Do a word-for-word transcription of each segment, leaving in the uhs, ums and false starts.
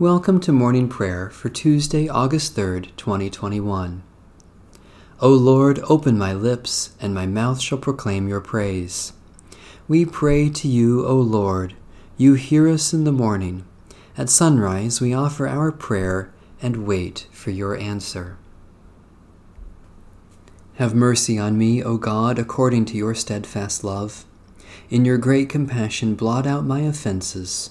Welcome to Morning Prayer for Tuesday, August third, twenty twenty-one. O Lord, open my lips, and my mouth shall proclaim your praise. We pray to you, O Lord. You hear us in the morning. At sunrise we offer our prayer and wait for your answer. Have mercy on me, O God, according to your steadfast love. In your great compassion blot out my offenses.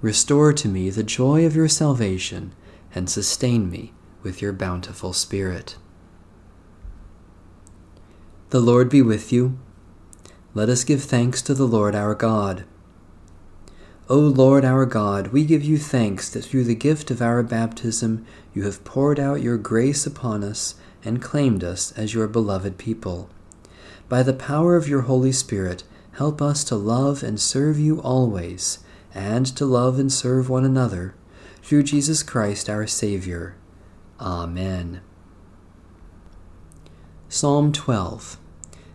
Restore to me the joy of your salvation, and sustain me with your bountiful Spirit. The Lord be with you. Let us give thanks to the Lord our God. O Lord our God, we give you thanks that through the gift of our baptism you have poured out your grace upon us and claimed us as your beloved people. By the power of your Holy Spirit, help us to love and serve you always, and to love and serve one another, through Jesus Christ our Savior. Amen. Psalm twelve.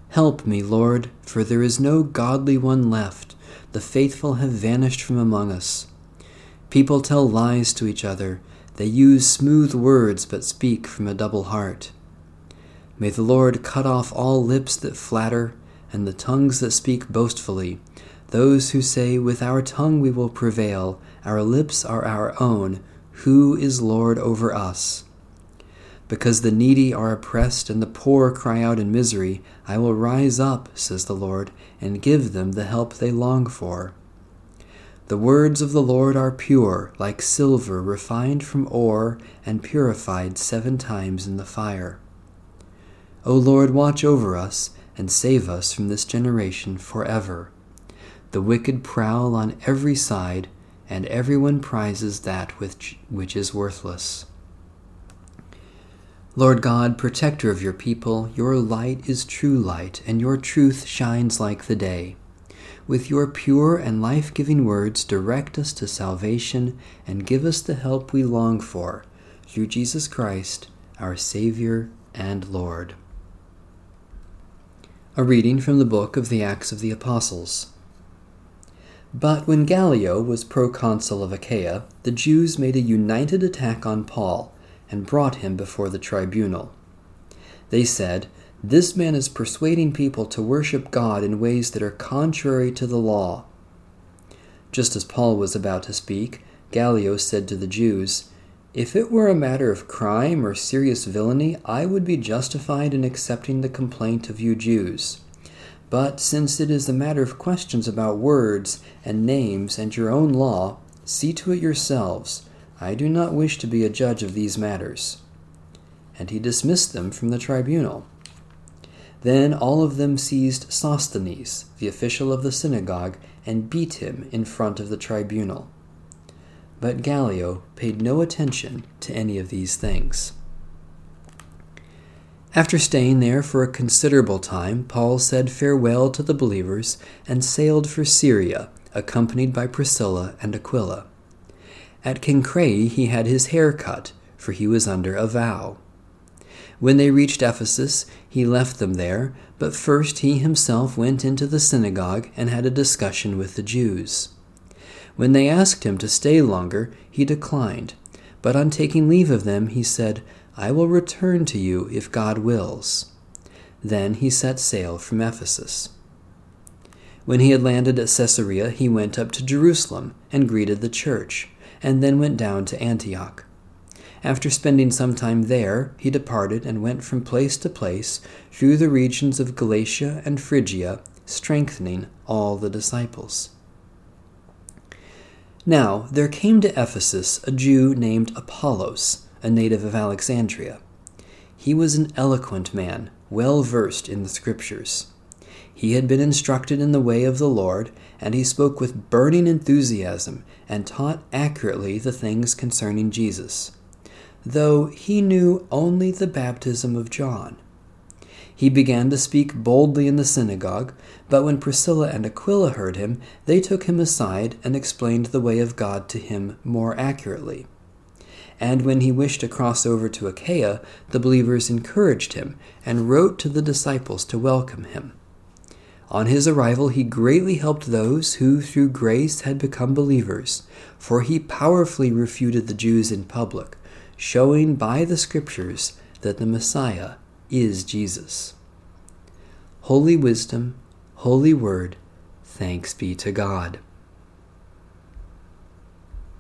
Help me, Lord, for there is no godly one left. The faithful have vanished from among us. People tell lies to each other. They use smooth words, but speak from a double heart. May the Lord cut off all lips that flatter, and the tongues that speak boastfully. Those who say, "With our tongue we will prevail, our lips are our own, who is Lord over us?" Because the needy are oppressed and the poor cry out in misery, I will rise up, says the Lord, and give them the help they long for. The words of the Lord are pure, like silver refined from ore and purified seven times in the fire. O Lord, watch over us and save us from this generation forever. The wicked prowl on every side, and everyone prizes that which, which is worthless. Lord God, protector of your people, your light is true light, and your truth shines like the day. With your pure and life-giving words, direct us to salvation, and give us the help we long for, through Jesus Christ, our Savior and Lord. A reading from the book of the Acts of the Apostles. But when Gallio was proconsul of Achaia, the Jews made a united attack on Paul, and brought him before the tribunal. They said, "This man is persuading people to worship God in ways that are contrary to the law." Just as Paul was about to speak, Gallio said to the Jews, "If it were a matter of crime or serious villainy, I would be justified in accepting the complaint of you Jews. But since it is a matter of questions about words and names and your own law, see to it yourselves. I do not wish to be a judge of these matters." And he dismissed them from the tribunal. Then all of them seized Sosthenes, the official of the synagogue, and beat him in front of the tribunal. But Gallio paid no attention to any of these things. After staying there for a considerable time, Paul said farewell to the believers and sailed for Syria, accompanied by Priscilla and Aquila. At Cenchreae he had his hair cut, for he was under a vow. When they reached Ephesus, he left them there, but first he himself went into the synagogue and had a discussion with the Jews. When they asked him to stay longer, he declined, but on taking leave of them he said, "I will return to you if God wills." Then he set sail from Ephesus. When he had landed at Caesarea, he went up to Jerusalem and greeted the church, and then went down to Antioch. After spending some time there, he departed and went from place to place through the regions of Galatia and Phrygia, strengthening all the disciples. Now there came to Ephesus a Jew named Apollos, a native of Alexandria. He was an eloquent man, well versed in the Scriptures. He had been instructed in the way of the Lord, and he spoke with burning enthusiasm and taught accurately the things concerning Jesus, though he knew only the baptism of John. He began to speak boldly in the synagogue, but when Priscilla and Aquila heard him, they took him aside and explained the way of God to him more accurately. And when he wished to cross over to Achaia, the believers encouraged him and wrote to the disciples to welcome him. On his arrival, he greatly helped those who, through grace, had become believers, for he powerfully refuted the Jews in public, showing by the Scriptures that the Messiah is Jesus. Holy wisdom, holy word, thanks be to God.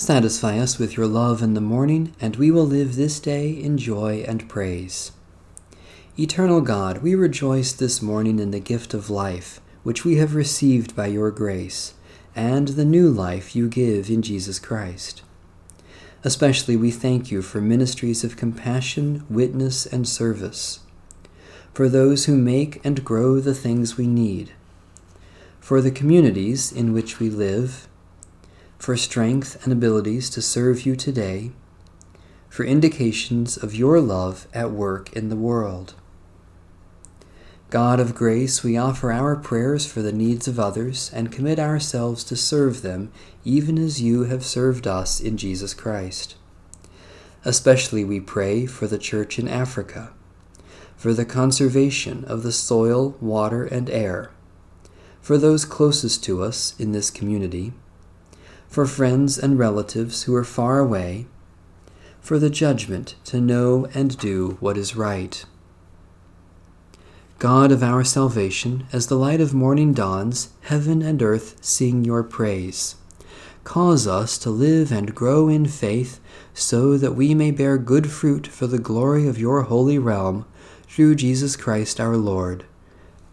Satisfy us with your love in the morning, and we will live this day in joy and praise. Eternal God, we rejoice this morning in the gift of life, which we have received by your grace, and the new life you give in Jesus Christ. Especially we thank you for ministries of compassion, witness, and service, for those who make and grow the things we need, for the communities in which we live, for strength and abilities to serve you today, for indications of your love at work in the world. God of grace, we offer our prayers for the needs of others and commit ourselves to serve them, even as you have served us in Jesus Christ. Especially we pray for the Church in Africa, for the conservation of the soil, water, and air, for those closest to us in this community, for friends and relatives who are far away, for the judgment to know and do what is right. God of our salvation, as the light of morning dawns, heaven and earth sing your praise. Cause us to live and grow in faith, so that we may bear good fruit for the glory of your holy realm, through Jesus Christ our Lord.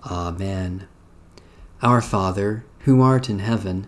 Amen. Our Father, who art in heaven,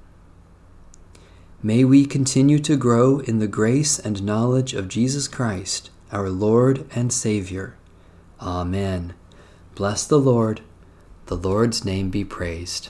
May we continue to grow in the grace and knowledge of Jesus Christ, our Lord and Savior. Amen. Bless the Lord. The Lord's name be praised.